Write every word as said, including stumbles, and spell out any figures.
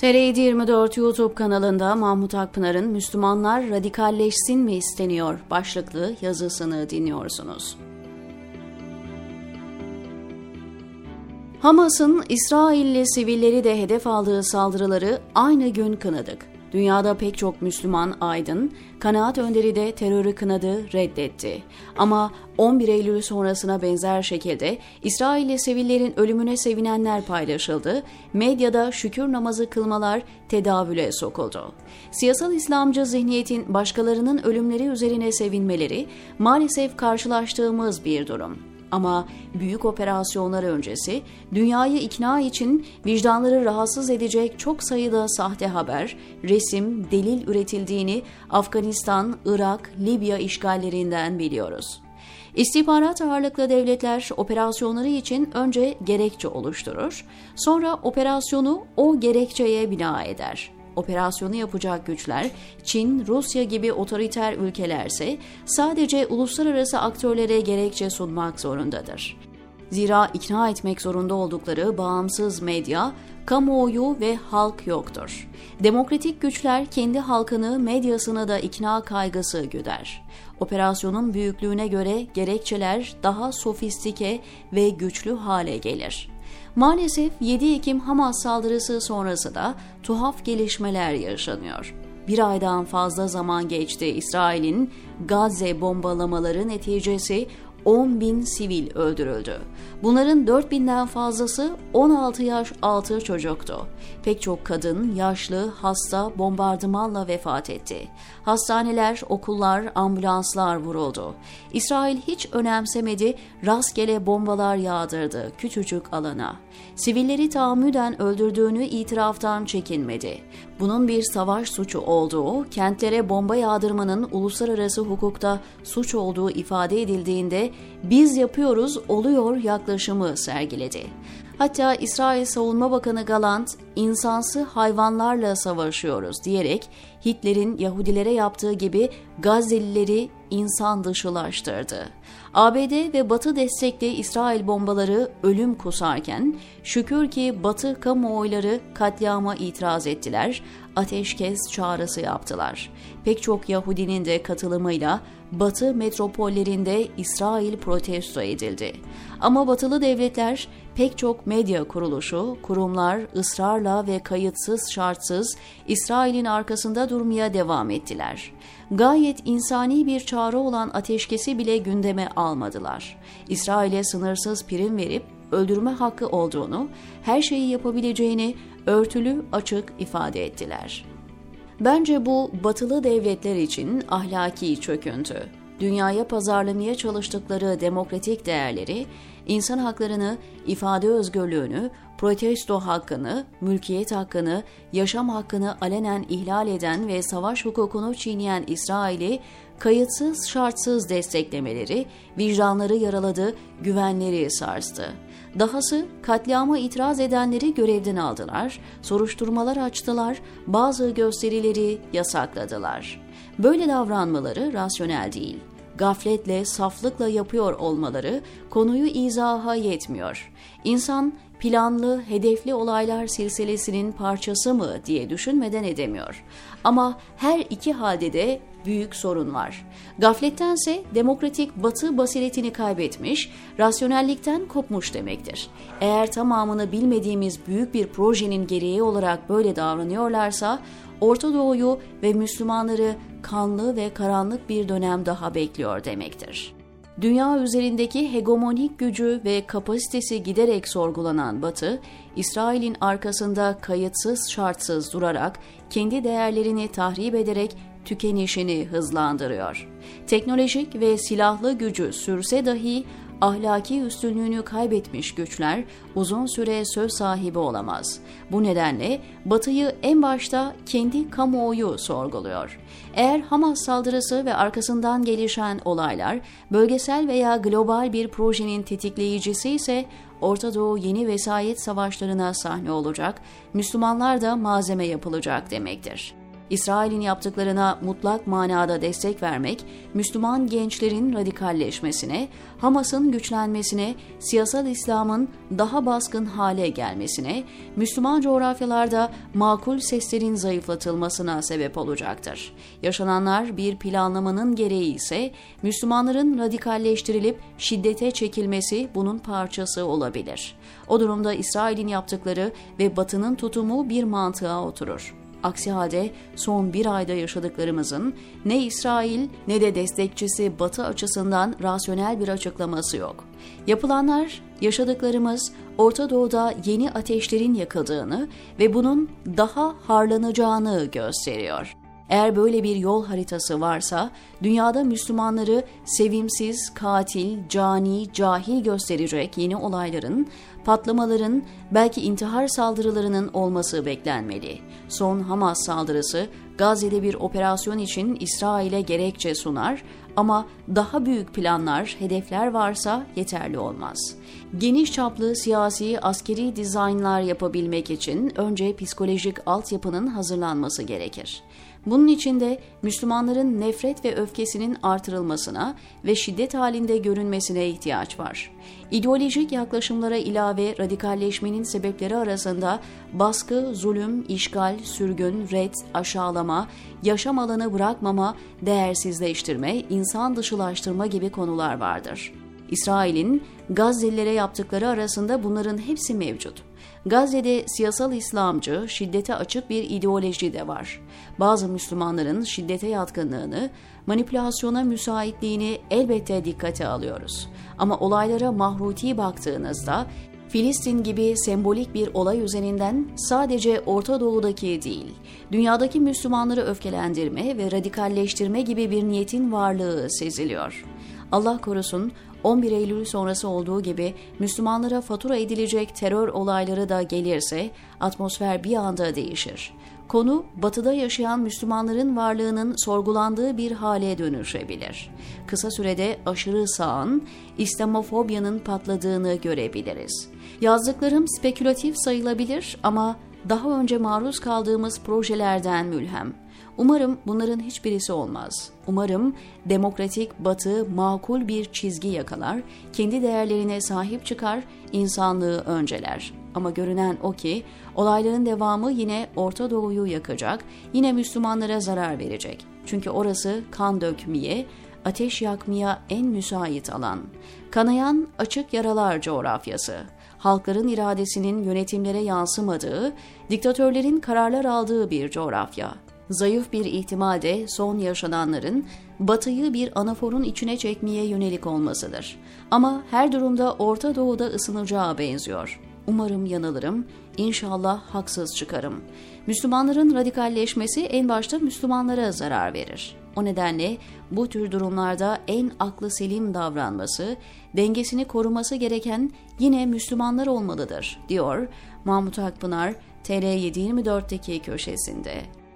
T R T yirmi dört YouTube kanalında Mahmut Akpınar'ın "Müslümanlar radikalleşsin mi isteniyor?" başlıklı yazısını dinliyorsunuz. Hamas'ın İsrail'le sivilleri de hedef aldığı saldırıları aynı gün kınadık. Dünyada pek çok Müslüman aydın, kanaat önderi de terörü kınadı, reddetti. Ama on bir Eylül sonrasına benzer şekilde İsrail'le sivillerin ölümüne sevinenler paylaşıldı, medyada şükür namazı kılmalar tedavüle sokuldu. Siyasal İslamcı zihniyetin başkalarının ölümleri üzerine sevinmeleri maalesef karşılaştığımız bir durum. Ama büyük operasyonlar öncesi dünyayı ikna için vicdanları rahatsız edecek çok sayıda sahte haber, resim, delil üretildiğini Afganistan, Irak, Libya işgallerinden biliyoruz. İstihbarat ağırlıklı devletler operasyonları için önce gerekçe oluşturur, sonra operasyonu o gerekçeye bina eder. Operasyonu yapacak güçler, Çin, Rusya gibi otoriter ülkelerse sadece uluslararası aktörlere gerekçe sunmak zorundadır. Zira ikna etmek zorunda oldukları bağımsız medya, kamuoyu ve halk yoktur. Demokratik güçler kendi halkını, medyasını da ikna kaygısı güder. Operasyonun büyüklüğüne göre gerekçeler daha sofistike ve güçlü hale gelir. Maalesef yedi Ekim Hamas saldırısı sonrası da tuhaf gelişmeler yaşanıyor. Bir aydan fazla zaman geçti. İsrail'in Gazze bombalamaları neticesi on bin sivil öldürüldü. Bunların dört binden fazlası on altı yaş altı çocuktu. Pek çok kadın, yaşlı, hasta bombardımanla vefat etti. Hastaneler, okullar, ambulanslar vuruldu. İsrail hiç önemsemedi, rastgele bombalar yağdırdı küçücük alana. Sivilleri tahammüden öldürdüğünü itiraftan çekinmedi. Bunun bir savaş suçu olduğu, kentlere bomba yağdırmanın uluslararası hukukta suç olduğu ifade edildiğinde "biz yapıyoruz, oluyor" yaklaşımı sergiledi. Hatta İsrail Savunma Bakanı Galant, "insansı hayvanlarla savaşıyoruz" diyerek Hitler'in Yahudilere yaptığı gibi Gazze'lileri insan dışılaştırdı. A B D ve Batı destekli İsrail bombaları ölüm kusarken, şükür ki Batı kamuoyları katliama itiraz ettiler, ateşkes çağrısı yaptılar. Pek çok Yahudinin de katılımıyla Batı metropollerinde İsrail protesto edildi. Ama Batılı devletler, pek çok medya kuruluşu, kurumlar ısrarla ve kayıtsız şartsız İsrail'in arkasında durmaya devam ettiler. Gayet insani bir çağrı olan ateşkesi bile gündeme almadılar. İsrail'e sınırsız prim verip öldürme hakkı olduğunu, her şeyi yapabileceğini örtülü açık ifade ettiler. Bence bu Batılı devletler için ahlaki çöküntü. Dünyaya pazarlamaya çalıştıkları demokratik değerleri, insan haklarını, ifade özgürlüğünü, protesto hakkını, mülkiyet hakkını, yaşam hakkını alenen ihlal eden ve savaş hukukunu çiğneyen İsrail'i kayıtsız şartsız desteklemeleri vicdanları yaraladı, güvenleri sarstı. Dahası katliama itiraz edenleri görevden aldılar, soruşturmalar açtılar, bazı gösterileri yasakladılar. Böyle davranmaları rasyonel değil. Gafletle, saflıkla yapıyor olmaları konuyu izaha yetmiyor. İnsan planlı, hedefli olaylar silsilesinin parçası mı diye düşünmeden edemiyor. Ama her iki halde de büyük sorun var. Gaflettense demokratik Batı basiretini kaybetmiş, rasyonellikten kopmuş demektir. Eğer tamamını bilmediğimiz büyük bir projenin gereği olarak böyle davranıyorlarsa, Orta Doğu'yu ve Müslümanları kanlı ve karanlık bir dönem daha bekliyor demektir. Dünya üzerindeki hegemonik gücü ve kapasitesi giderek sorgulanan Batı, İsrail'in arkasında kayıtsız şartsız durarak, kendi değerlerini tahrip ederek tükenişini hızlandırıyor. Teknolojik ve silahlı gücü sürse dahi, ahlaki üstünlüğünü kaybetmiş güçler uzun süre söz sahibi olamaz. Bu nedenle Batı'yı en başta kendi kamuoyu sorguluyor. Eğer Hamas saldırısı ve arkasından gelişen olaylar bölgesel veya global bir projenin tetikleyicisi ise Orta Doğu yeni vesayet savaşlarına sahne olacak, Müslümanlar da malzeme yapılacak demektir. İsrail'in yaptıklarına mutlak manada destek vermek, Müslüman gençlerin radikalleşmesine, Hamas'ın güçlenmesine, siyasal İslam'ın daha baskın hale gelmesine, Müslüman coğrafyalarda makul seslerin zayıflatılmasına sebep olacaktır. Yaşananlar bir planlamanın gereği ise Müslümanların radikalleştirilip şiddete çekilmesi bunun parçası olabilir. O durumda İsrail'in yaptıkları ve Batı'nın tutumu bir mantığa oturur. Aksi halde son bir ayda yaşadıklarımızın ne İsrail ne de destekçisi Batı açısından rasyonel bir açıklaması yok. Yapılanlar, yaşadıklarımız Orta Doğu'da yeni ateşlerin yakıldığını ve bunun daha harlanacağını gösteriyor. Eğer böyle bir yol haritası varsa, dünyada Müslümanları sevimsiz, katil, cani, cahil gösterecek yeni olayların, patlamaların, belki intihar saldırılarının olması beklenmeli. Son Hamas saldırısı, Gazze'de bir operasyon için İsrail'e gerekçe sunar ama daha büyük planlar, hedefler varsa yeterli olmaz. Geniş çaplı siyasi, askeri dizaynlar yapabilmek için önce psikolojik altyapının hazırlanması gerekir. Bunun için de Müslümanların nefret ve öfkesinin artırılmasına ve şiddet halinde görünmesine ihtiyaç var. İdeolojik yaklaşımlara ilave radikalleşmenin sebepleri arasında baskı, zulüm, işgal, sürgün, ret, aşağılama, yaşam alanı bırakmama, değersizleştirme, insan dışılaştırma gibi konular vardır. İsrail'in Gazze'lilere yaptıkları arasında bunların hepsi mevcut. Gazze'de siyasal İslamcı, şiddete açık bir ideoloji de var. Bazı Müslümanların şiddete yatkınlığını, manipülasyona müsaitliğini elbette dikkate alıyoruz. Ama olaylara mahruti baktığınızda, Filistin gibi sembolik bir olay üzerinden sadece Orta Doğu'daki değil, dünyadaki Müslümanları öfkelendirme ve radikalleştirme gibi bir niyetin varlığı seziliyor. Allah korusun, on bir Eylül sonrası olduğu gibi Müslümanlara fatura edilecek terör olayları da gelirse atmosfer bir anda değişir. Konu Batı'da yaşayan Müslümanların varlığının sorgulandığı bir hale dönüşebilir. Kısa sürede aşırı sağın, İslamofobyanın patladığını görebiliriz. Yazdıklarım spekülatif sayılabilir ama daha önce maruz kaldığımız projelerden mülhem. Umarım bunların hiçbirisi olmaz. Umarım demokratik Batı makul bir çizgi yakalar, kendi değerlerine sahip çıkar, insanlığı önceler. Ama görünen o ki olayların devamı yine Orta Doğu'yu yakacak, yine Müslümanlara zarar verecek. Çünkü orası kan dökmeye, ateş yakmaya en müsait alan. Kanayan açık yaralar coğrafyası. Halkların iradesinin yönetimlere yansımadığı, diktatörlerin kararlar aldığı bir coğrafya. Zayıf bir ihtimalde son yaşananların Batı'yı bir anaforun içine çekmeye yönelik olmasıdır. Ama her durumda Orta Doğu'da ısınacağı benziyor. Umarım yanılırım, inşallah haksız çıkarım. Müslümanların radikalleşmesi en başta Müslümanlara zarar verir. O nedenle bu tür durumlarda en aklı selim davranması, dengesini koruması gereken yine Müslümanlar olmalıdır, diyor Mahmut Akpınar T R yedi yirmi dörtteki köşesinde.